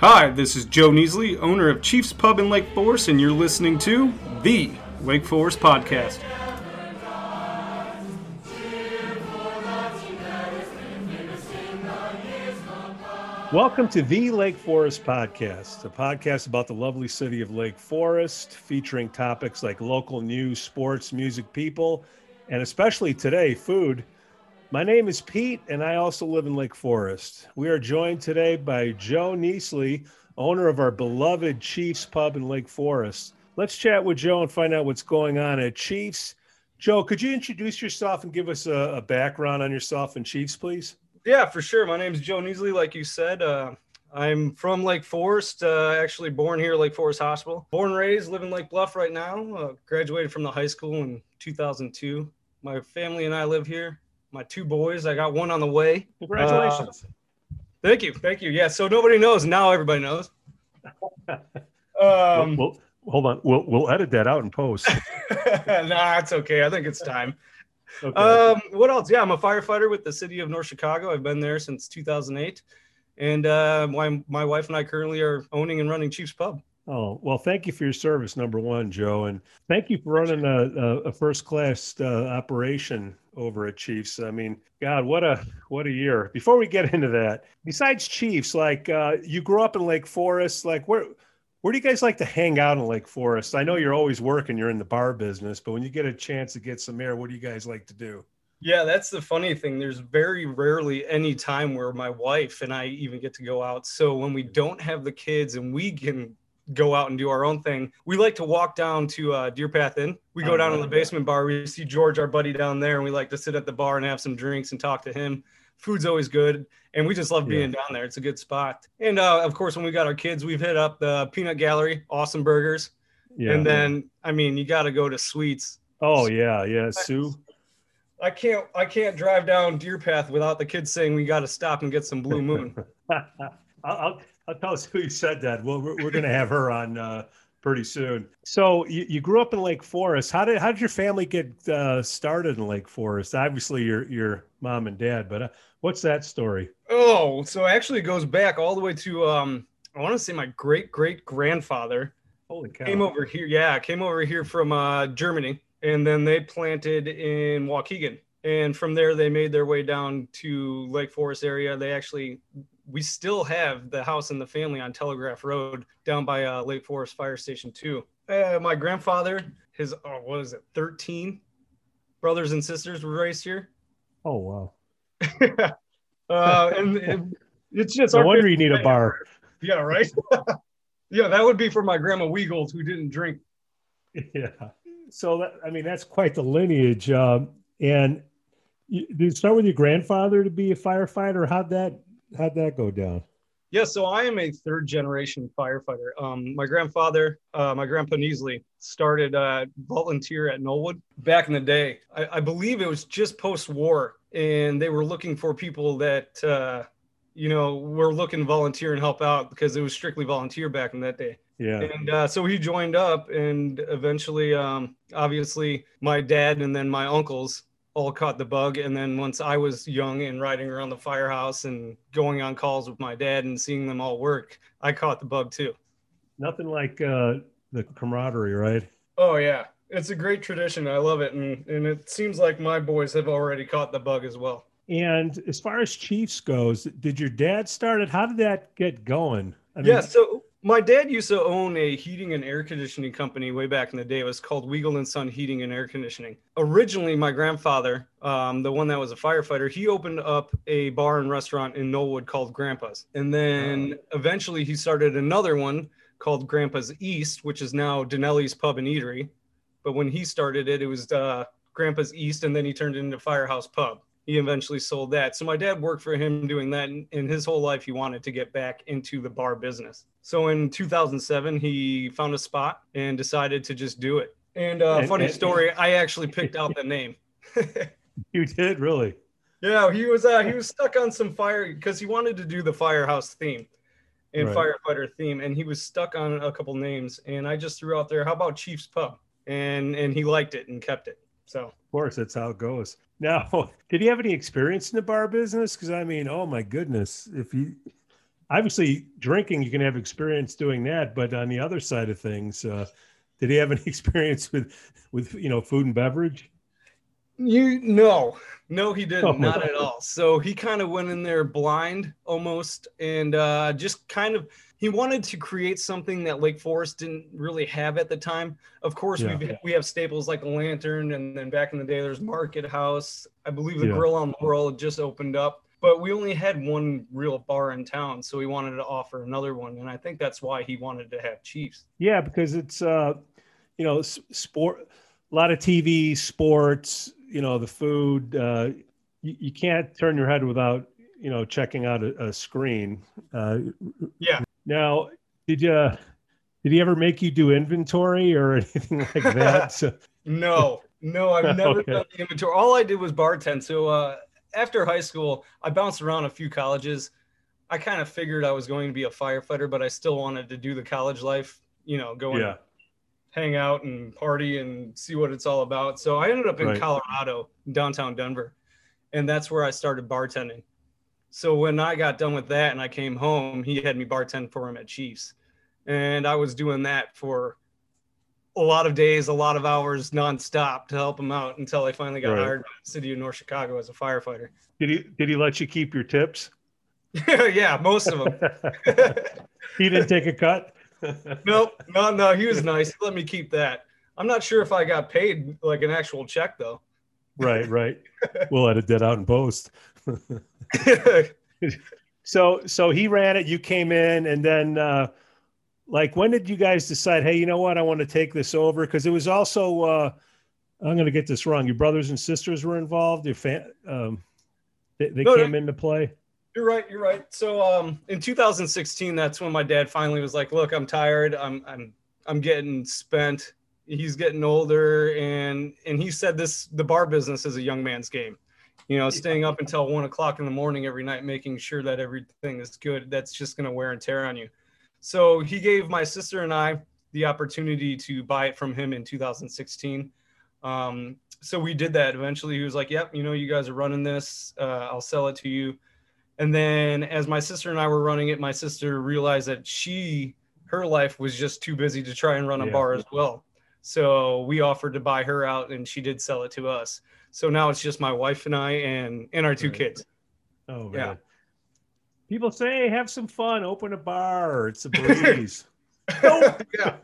Hi, this is Joe Neasley, owner of Chiefs Pub in Lake Forest, and you're listening to The Lake Forest Podcast. Welcome to The Lake Forest Podcast, a podcast about the lovely city of Lake Forest, featuring topics like local news, sports, music, people, and especially today, food. My name is Pete, and I also live in Lake Forest. We are joined today by Joe Neasley, owner of our beloved Chiefs Pub in Lake Forest. Let's chat with Joe and find out what's going on at Chiefs. Joe, could you introduce yourself and give us a background on yourself and Chiefs, please? Yeah, for sure. My name is Joe Neasley, like you said. I'm from Lake Forest, actually born here at Lake Forest Hospital. Born and raised, live in Lake Bluff right now. Graduated from the high school in 2002. My family and I live here. My two boys. I got one on the way. Congratulations. Thank you. Yeah, so nobody knows. Now everybody knows. Well, hold on. We'll edit that out in post. Nah, it's okay. I think it's time. Okay. What else? Yeah, I'm a firefighter with the city of North Chicago. I've been there since 2008. And my wife and I currently are owning and running Chiefs Pub. Oh, well, thank you for your service, number one, Joe. And thank you for running a first-class operation over at Chiefs. I mean, God, what a year. Before we get into that, besides Chiefs, like you grew up in Lake Forest, like where do you guys like to hang out in Lake Forest? I know you're always working, you're in the bar business, but when you get a chance to get some air, what do you guys like to do? Yeah, that's the funny thing. There's very rarely any time where my wife and I even get to go out. So when we don't have the kids and we can go out and do our own thing, we like to walk down to Deer Path Inn. We go down to the basement bar. We see George, our buddy, down there, and we like to sit at the bar and have some drinks and talk to him. Food's always good, and we just love being down there. It's a good spot. And of course, when we got our kids, we've hit up the Peanut Gallery, awesome burgers. Yeah. And then, I mean, you got to go to Sweets. Oh, yeah, Sue. I can't drive down Deer Path without the kids saying we got to stop and get some Blue Moon. I'll tell us who you said that. Well, we're going to have her on pretty soon. So you grew up in Lake Forest. How did your family get started in Lake Forest? Obviously, your mom and dad, but what's that story? Oh, so actually it goes back all the way to, I want to say my great-great-grandfather. Holy cow. Came over here from Germany, and then they planted in Waukegan. And from there, they made their way down to Lake Forest area. We still have the house and the family on Telegraph Road down by Lake Forest Fire Station 2. My grandfather, his 13 brothers and sisters were raised here. Oh wow! And it's just no wonder you need a bar. Yeah, right. Yeah, that would be for my grandma Weagles, who didn't drink. Yeah. So that's quite the lineage. And did you start with your grandfather to be a firefighter? How'd that go down? Yeah, so I am a third-generation firefighter. My grandfather, my grandpa Neasley, started volunteer at Knollwood back in the day. I believe it was just post-war, and they were looking for people that, were looking to volunteer and help out because it was strictly volunteer back in that day. Yeah. And so he joined up, and eventually, obviously, my dad and then my uncles all caught the bug. And then once I was young and riding around the firehouse and going on calls with my dad and seeing them all work, I caught the bug too. Nothing like the camaraderie, right? Oh yeah. It's a great tradition. I love it. And it seems like my boys have already caught the bug as well. And as far as Chiefs goes, did your dad start it? How did that get going? So my dad used to own a heating and air conditioning company way back in the day. It was called Weagle & Son Heating and Air Conditioning. Originally, my grandfather, the one that was a firefighter, he opened up a bar and restaurant in Knollwood called Grandpa's. And then eventually he started another one called Grandpa's East, which is now Donnelly's Pub and Eatery. But when he started it, it was Grandpa's East, and then he turned it into Firehouse Pub. He eventually sold that. So my dad worked for him doing that, and his whole life he wanted to get back into the bar business. So in 2007, he found a spot and decided to just do it. And funny story, I actually picked out the name. You did? Really? Yeah, he was stuck on some fire because he wanted to do the firehouse theme and firefighter theme, and he was stuck on a couple names. And I just threw out there, how about Chiefs Pub? And he liked it and kept it. So of course, that's how it goes. Now, did he have any experience in the bar business? Because I mean, oh my goodness, if you obviously drinking, you can have experience doing that, but on the other side of things, did he have any experience with food and beverage? No, he didn't. Not at all. So he kind of went in there blind almost, and just kind of, he wanted to create something that Lake Forest didn't really have at the time. Of course, we have staples like the Lantern, and then back in the day, there's Market House. I believe the Grill on the World just opened up, but we only had one real bar in town, so we wanted to offer another one, and I think that's why he wanted to have Chiefs. Yeah, because it's sport, a lot of TV, sports. The food, you can't turn your head without, checking out a screen. Yeah. Now, did he ever make you do inventory or anything like that? No, I've never done the inventory. All I did was bartend. So after high school, I bounced around a few colleges. I kind of figured I was going to be a firefighter, but I still wanted to do the college life, going hang out and party and see what it's all about. So I ended up in Colorado, downtown Denver, and that's where I started bartending. So when I got done with that and I came home, he had me bartend for him at Chiefs. And I was doing that for a lot of days, a lot of hours, nonstop to help him out until I finally got hired by the city of North Chicago as a firefighter. Did he let you keep your tips? Yeah, most of them. He didn't take a cut? Nope. No, he was nice. He let me keep that. I'm not sure if I got paid like an actual check though. Right. We'll edit that out in post. So he ran it, you came in, and then when did you guys decide, hey, you know what, I want to take this over? Because it was also, I'm going to get this wrong, your brothers and sisters were involved? They came into play? You're right. So in 2016, that's when my dad finally was like, look, I'm tired. I'm getting spent. He's getting older. And he said the bar business is a young man's game, staying up until 1 o'clock in the morning every night, making sure that everything is good. That's just going to wear and tear on you. So he gave my sister and I the opportunity to buy it from him in 2016. So we did that. Eventually he was like, yep, you guys are running this. I'll sell it to you. And then as my sister and I were running it, my sister realized that her life was just too busy to try and run a bar as well. So we offered to buy her out, and she did sell it to us. So now it's just my wife and I and our two kids. Oh, yeah. Man. People say, have some fun, open a bar. It's a breeze. Nope. Yeah.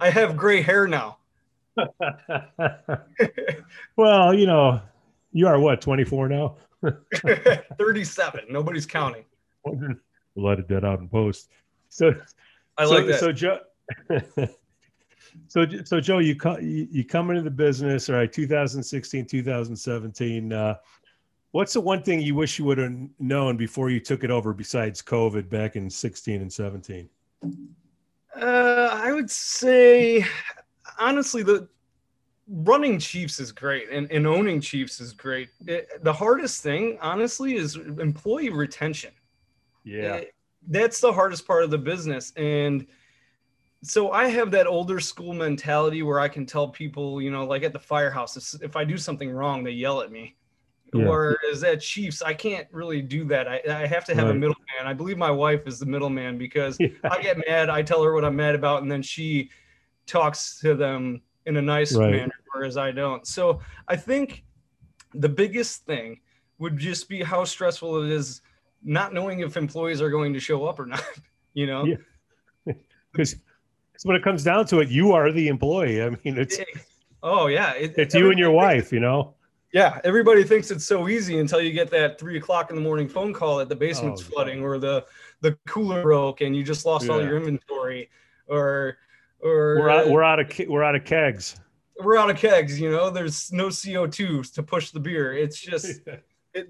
I have gray hair now. Well, you are what, 24 now? 37. Nobody's counting. We'll edit that out in post. So I like that. So Joe, you come into the business, all right, 2016, 2017. What's the one thing you wish you would have known before you took it over besides COVID back in 16 and 17? I would say, honestly, running Chiefs is great, and owning Chiefs is great. The hardest thing, honestly, is employee retention. Yeah. That's the hardest part of the business. And so I have that older school mentality where I can tell people, like at the firehouse, if I do something wrong, they yell at me. Yeah. Whereas at Chiefs, I can't really do that. I have to have a middleman. I believe my wife is the middleman because I get mad, I tell her what I'm mad about, and then she talks to them in a nice manner, whereas I don't. So I think the biggest thing would just be how stressful it is not knowing if employees are going to show up or not, Because when it comes down to it, you are the employee. I mean, it's you and your wife, Yeah, everybody thinks it's so easy until you get that 3 o'clock in the morning phone call that the basement's flooding or the cooler broke and you just lost all your inventory or we're out of kegs. We're out of kegs. There's no CO2 to push the beer. It's just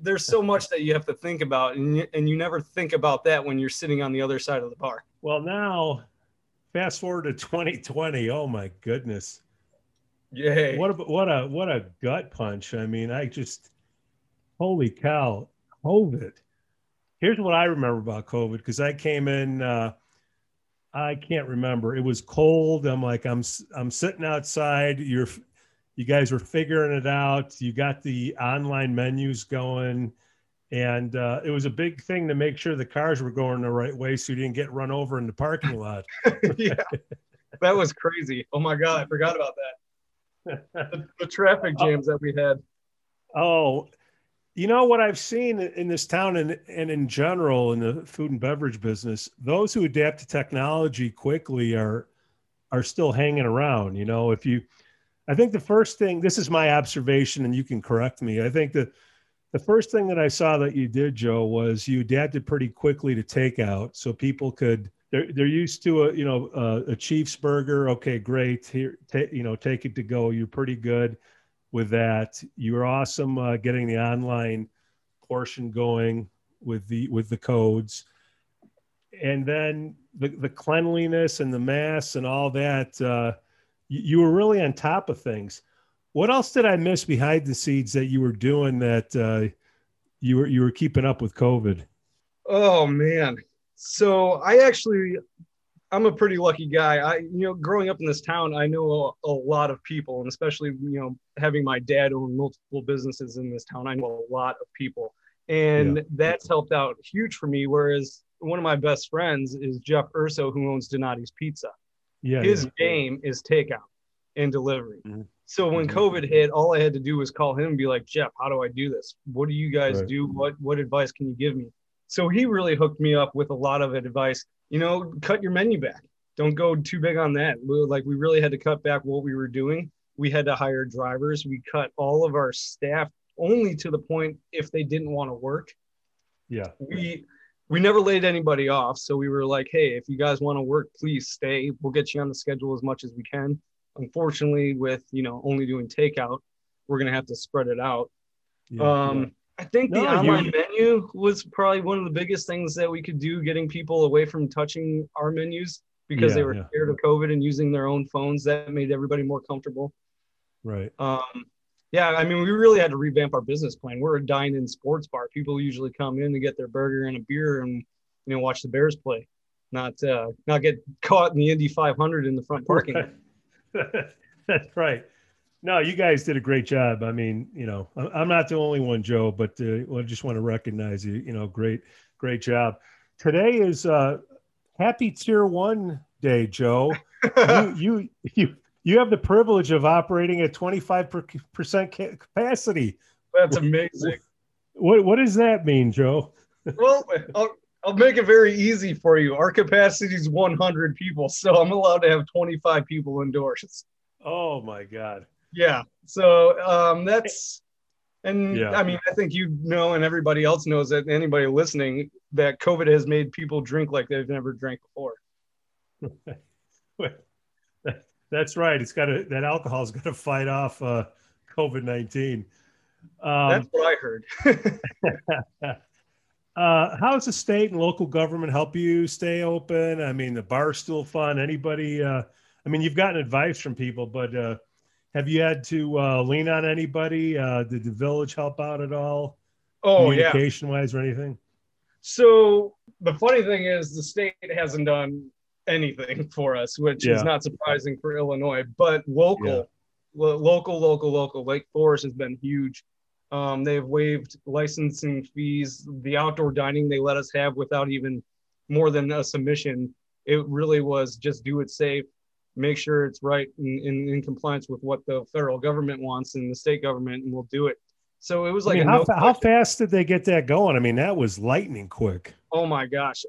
there's so much that you have to think about, and you never think about that when you're sitting on the other side of the bar. Well, now, fast forward to 2020. Oh my goodness! Yay! What a gut punch. I mean, holy cow, COVID. Here's what I remember about COVID because I came in. I can't remember. It was cold. I'm like, I'm sitting outside. You guys were figuring it out. You got the online menus going. And it was a big thing to make sure the cars were going the right way so you didn't get run over in the parking lot. Yeah, that was crazy. Oh, my God, I forgot about that. The traffic jams that we had. Oh, you know what I've seen in this town and in general in the food and beverage business, those who adapt to technology quickly are still hanging around. You know, I think the first thing, this is my observation, and you can correct me. I think that the first thing that I saw that you did, Joe, was you adapted pretty quickly to takeout, so people could. They're used to a Chiefs burger. Okay, great. Here, take it to go. You're pretty good with that. You were awesome getting the online portion going with the codes, and then the cleanliness and the masks and all that. You were really on top of things. What else did I miss behind the scenes that you were doing that you were keeping up with COVID? Oh man! So I'm a pretty lucky guy. Growing up in this town, I know a lot of people, and especially having my dad own multiple businesses in this town, I know a lot of people, and that's helped out huge for me. Whereas one of my best friends is Jeff Urso, who owns Donati's Pizza. Yeah, his game is takeout and delivery. Mm-hmm. So when COVID hit, all I had to do was call him and be like, Jeff, how do I do this? What do you guys do? What advice can you give me? So he really hooked me up with a lot of advice. Cut your menu back. Don't go too big on that. We really had to cut back what we were doing. We had to hire drivers. We cut all of our staff only to the point if they didn't want to work. Yeah. We never laid anybody off. So we were like, hey, if you guys want to work, please stay. We'll get you on the schedule as much as we can. Unfortunately, with only doing takeout, we're gonna have to spread it out. I think the online menu was probably one of the biggest things that we could do, getting people away from touching our menus because they were scared of COVID and using their own phones. That made everybody more comfortable. Right. We really had to revamp our business plan. We're a dine-in sports bar. People usually come in to get their burger and a beer and watch the Bears play, not get caught in the Indy 500 in the front parking lot. That's right. No, you guys did a great job. I mean, I'm not the only one, Joe, but I just want to recognize you. Great job. Today is Happy Tier 1 Day, Joe. You have the privilege of operating at 25% capacity. That's amazing. What does that mean, Joe? Well, I'll make it very easy for you. Our capacity is 100 people, so I'm allowed to have 25 people indoors. Oh, my God. Yeah. So I think and everybody else knows that, anybody listening, that COVID has made people drink like they've never drank before. That's right. That alcohol's got to fight off COVID-19. That's what I heard. How does the state and local government help you stay open? I mean, the bar's still fun. Anybody, you've gotten advice from people, but have you had to lean on anybody? Did the village help out at all? Oh, yeah. Communication-wise or anything? So the funny thing is the state hasn't done anything for us, which is not surprising for Illinois, but local. Lake Forest has been huge. They've waived licensing fees. The outdoor dining they let us have without even more than a submission. It really was just do it safe, make sure it's right in compliance with what the federal government wants and the state government, and we'll do it. So it was like, how fast did they get that going? I mean, that was lightning quick. Oh my gosh.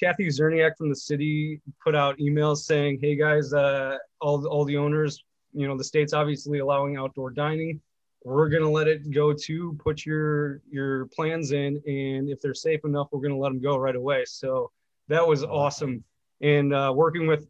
Kathy Zerniak from the city put out emails saying, hey guys, all the owners, the state's obviously allowing outdoor dining. We're going to let it go to put your plans in. And if they're safe enough, we're going to let them go right away. So that was awesome. And working with,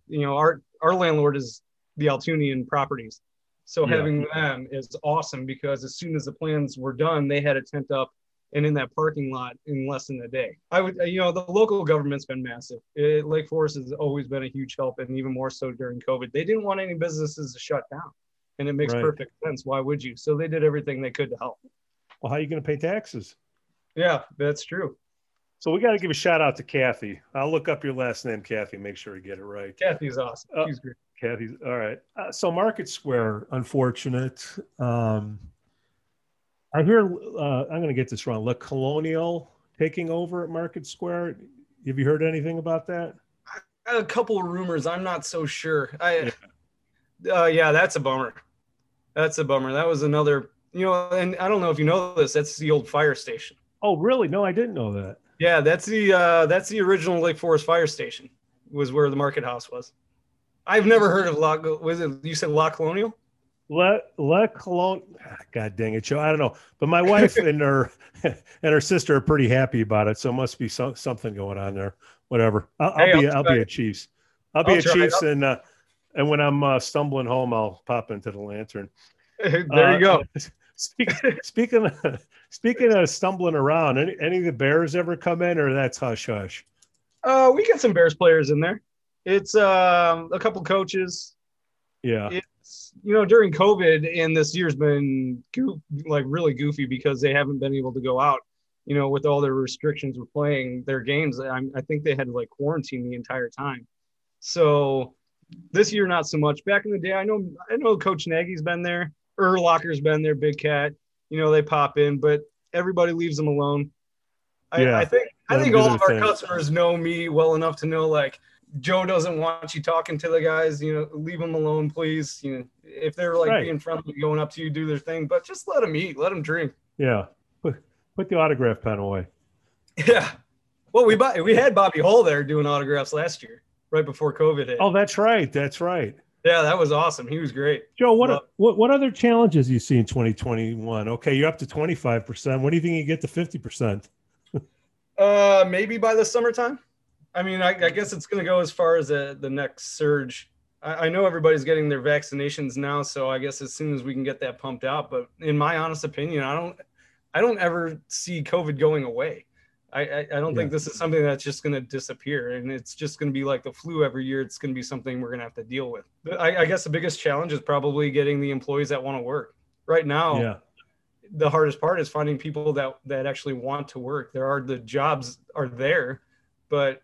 our landlord is the Altounian Properties. So having them is awesome because as soon as the plans were done, they had a tent up and in that parking lot in less than a day. The local government's been massive. Lake Forest has always been a huge help, and even more so during COVID. They didn't want any businesses to shut down. And it makes perfect sense. Why would you? So they did everything they could to help. Well, how are you going to pay taxes? Yeah, that's true. So we got to give a shout out to Kathy. I'll look up your last name, Kathy. Make sure you get it right. Kathy's awesome. She's great. Kathy's all right. So Market Square, unfortunate. I hear, I'm going to get this wrong, La Colonial taking over at Market Square. Have you heard anything about that? I had a couple of rumors. I'm not so sure. Yeah, that's a bummer. That's a bummer. That was another, you know, and I don't know if you know this, that's the old fire station. Oh, really? No, I didn't know that. Yeah, that's the original Lake Forest Fire Station was where the Market House was. I've never heard of La, was it, you said La Colonial? La Colonial. God dang it, Joe. I don't know. But my wife and her sister are pretty happy about it. So it must be something going on there. Whatever. I'll be a Chiefs. And when I'm stumbling home, I'll pop into the Lantern. There you go. Speaking of stumbling around, any of the Bears ever come in, or that's hush hush? We got some Bears players in there. It's a couple coaches. Yeah. It's, you know, during COVID, and this year's been really goofy because they haven't been able to go out. You know, with all their restrictions with playing their games, I think they had to quarantine the entire time. So this year, not so much. Back in the day, I know Coach Nagy's been there. Urlacher's been there, Big Cat. You know, they pop in, but everybody leaves them alone. I think all of our customers know me well enough to know, Joe doesn't want you talking to the guys. You know, leave them alone, please. You know, if they're being friendly, going up to you, do their thing, but just let them eat, let them drink. Yeah, put the autograph pen away. Yeah, well, we had Bobby Hull there doing autographs last year, right before COVID hit. Oh, that's right. Yeah, that was awesome. He was great. Joe, what other challenges you see in 2021? Okay, you're up to 25%. When do you think you get to 50%? Maybe by the summertime. I mean, I guess it's going to go as far as the next surge. I know everybody's getting their vaccinations now, so I guess as soon as we can get that pumped out. But in my honest opinion, I don't ever see COVID going away. I don't think this is something that's just going to disappear, and it's just going to be like the flu every year. It's going to be something we're going to have to deal with. But I guess the biggest challenge is probably getting the employees that want to work. Right now, the hardest part is finding people that actually want to work. The jobs are there, but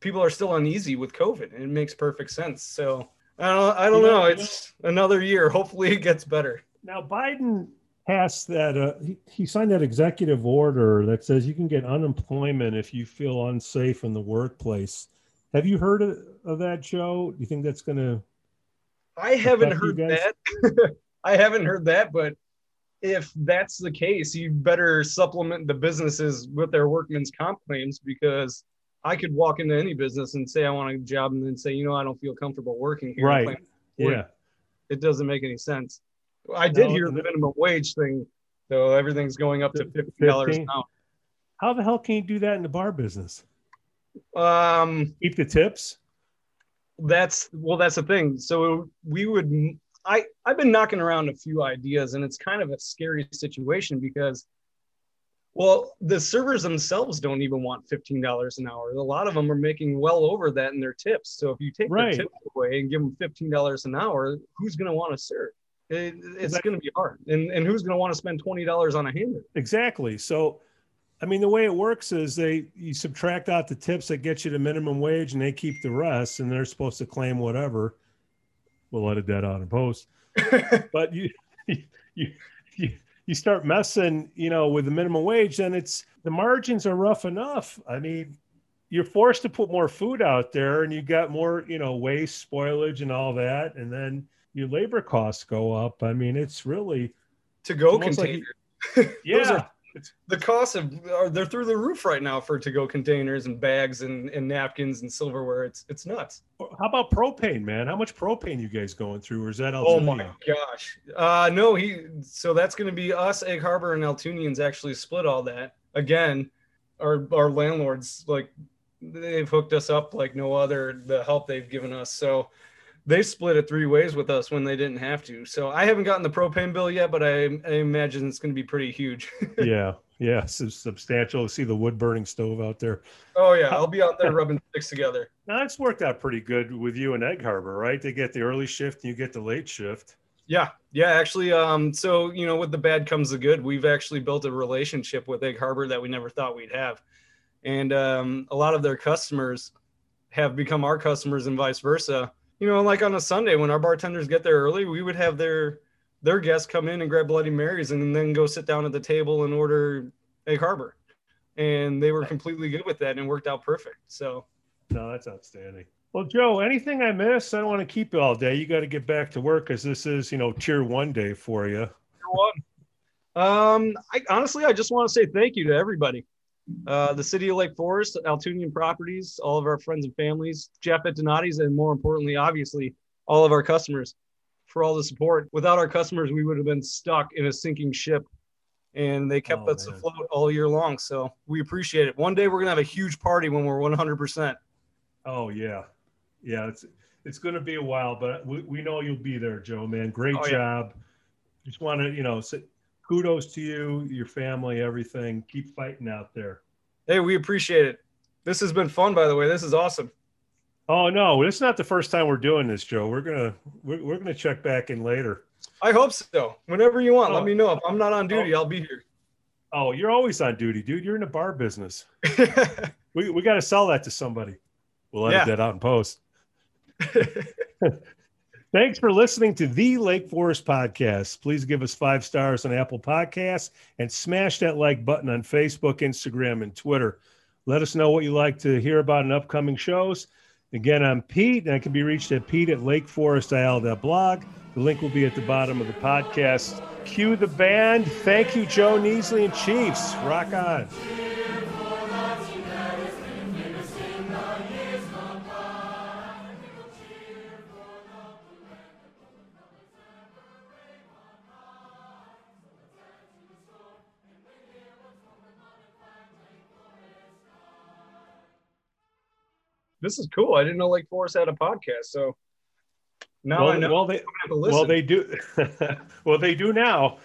people are still uneasy with COVID, and it makes perfect sense. So I don't know. It's another year. Hopefully it gets better. Now, Biden passed that he signed that executive order that says you can get unemployment if you feel unsafe in the workplace. Have you heard of that, Joe? Do you think that's going to? I haven't heard that. I haven't heard that, but if that's the case, you better supplement the businesses with their workman's comp claims, because I could walk into any business and say I want a job and then say, you know, I don't feel comfortable working here. Right. Yeah. It doesn't make any sense. I did hear the minimum wage thing, so everything's going up to $50 an hour. How the hell can you do that in the bar business? Keep the tips? That's the thing. So we would – I've been knocking around a few ideas, and it's kind of a scary situation because, well, the servers themselves don't even want $15 an hour. A lot of them are making well over that in their tips. So if you take the tips away and give them $15 an hour, who's going to want to serve? It's going to be hard. And who's going to want to spend $20 on a hamburger? Exactly. So, I mean, the way it works is you subtract out the tips that get you the minimum wage, and they keep the rest, and they're supposed to claim whatever. We'll edit that out in post. But you start messing, you know, with the minimum wage, and the margins are rough enough. I mean, you're forced to put more food out there, and you got more, you know, waste, spoilage, and all that, and then your labor costs go up. I mean, it's really to-go containers. The costs they're through the roof right now for to-go containers and bags and napkins and silverware. It's nuts. How about propane, man? How much propane you guys going through? Or is that Altounian? Oh my gosh! No, so that's going to be us, Egg Harbor, and Altounians actually split all that again. Our landlords, they've hooked us up like no other. The help they've given us, so. They split it three ways with us when they didn't have to. So I haven't gotten the propane bill yet, but I imagine it's going to be pretty huge. Yeah, substantial. See the wood-burning stove out there. Oh, yeah, I'll be out there rubbing sticks together. Now, it's worked out pretty good with you and Egg Harbor, right? They get the early shift, and you get the late shift. Yeah, actually, so, you know, with the bad comes the good. We've actually built a relationship with Egg Harbor that we never thought we'd have. And a lot of their customers have become our customers and vice versa. You know, like on a Sunday when our bartenders get there early, we would have their their guests come in and grab Bloody Marys and then go sit down at the table and order Egg Harbor. And they were completely good with that and worked out perfect. So, no, that's outstanding. Well, Joe, anything I missed? I don't want to keep you all day. You got to get back to work because this is, you know, tier one day for you. I just want to say thank you to everybody. The City of Lake Forest, Altounian Properties, all of our friends and families, Jeff at Donati's, and more importantly, obviously, all of our customers for all the support. Without our customers, we would have been stuck in a sinking ship, and they kept us afloat all year long. So we appreciate it. One day we're going to have a huge party when we're 100%. Oh, yeah. Yeah, it's going to be a while, but we know you'll be there, Joe, man. Great job. Just want to, kudos to you, your family, everything. Keep fighting out there. Hey, we appreciate it. This has been fun, by the way. This is awesome. Oh, no, it's not the first time we're doing this, Joe. We're gonna check back in later. I hope so. Whenever you want, let me know. If I'm not on duty, I'll be here. Oh, you're always on duty, dude. You're in the bar business. we got to sell that to somebody. We'll edit that out in post. Thanks for listening to the Lake Forest Podcast. Please give us 5 stars on Apple Podcasts and smash that like button on Facebook, Instagram, and Twitter. Let us know what you like to hear about in upcoming shows. Again, I'm Pete, and I can be reached at pete@lakeforestil.blog. The link will be at the bottom of the podcast. Cue the band. Thank you, Joe Neasley and Chiefs. Rock on. This is cool. I didn't know Lake Forest had a podcast. So now I know. Well, they do. Well, they do now.